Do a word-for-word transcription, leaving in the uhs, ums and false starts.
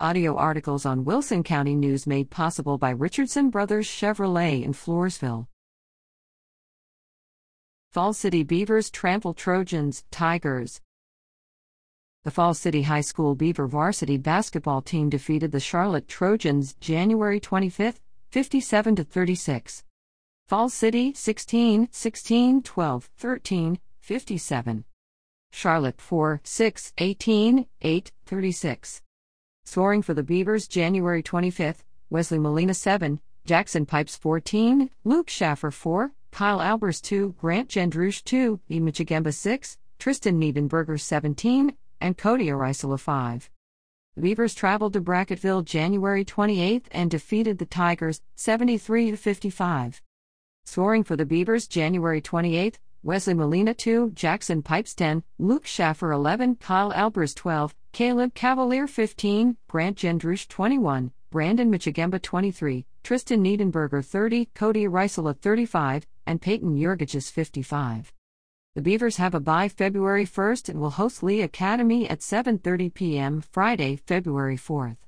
Audio articles on Wilson County News made possible by Richardson Brothers Chevrolet in Floresville. Falls City Beavers trample Trojans, Tigers. The Falls City High School Beaver varsity basketball team defeated the Charlotte Trojans January twenty-fifth, fifty-seven to thirty-six. Falls City sixteen, sixteen, twelve, thirteen, fifty-seven. Charlotte four, six, eighteen, eight, thirty-six. Scoring for the Beavers January twenty-fifth, Wesley Molina seven, Jackson Pipes fourteen, Luke Schaffer four, Kyle Albers two, Grant Jendrush two, E. Michigemba six, Tristan Niedenberger seventeen, and Cody Arisola five. The Beavers traveled to Bracketville January twenty-eighth and defeated the Tigers seventy-three to fifty-five. Scoring for the Beavers January twenty-eighth, Wesley Molina two, Jackson Pipes ten, Luke Schaffer eleven, Kyle Albers twelve, Caleb Cavalier fifteen, Grant Jendrush twenty-one, Brandon Michigemba twenty-three, Tristan Niedenberger thirty, Cody Rysela thirty-five, and Peyton Yurgiches fifty-five. The Beavers have a bye February first and will host Lee Academy at seven thirty p m Friday, February fourth.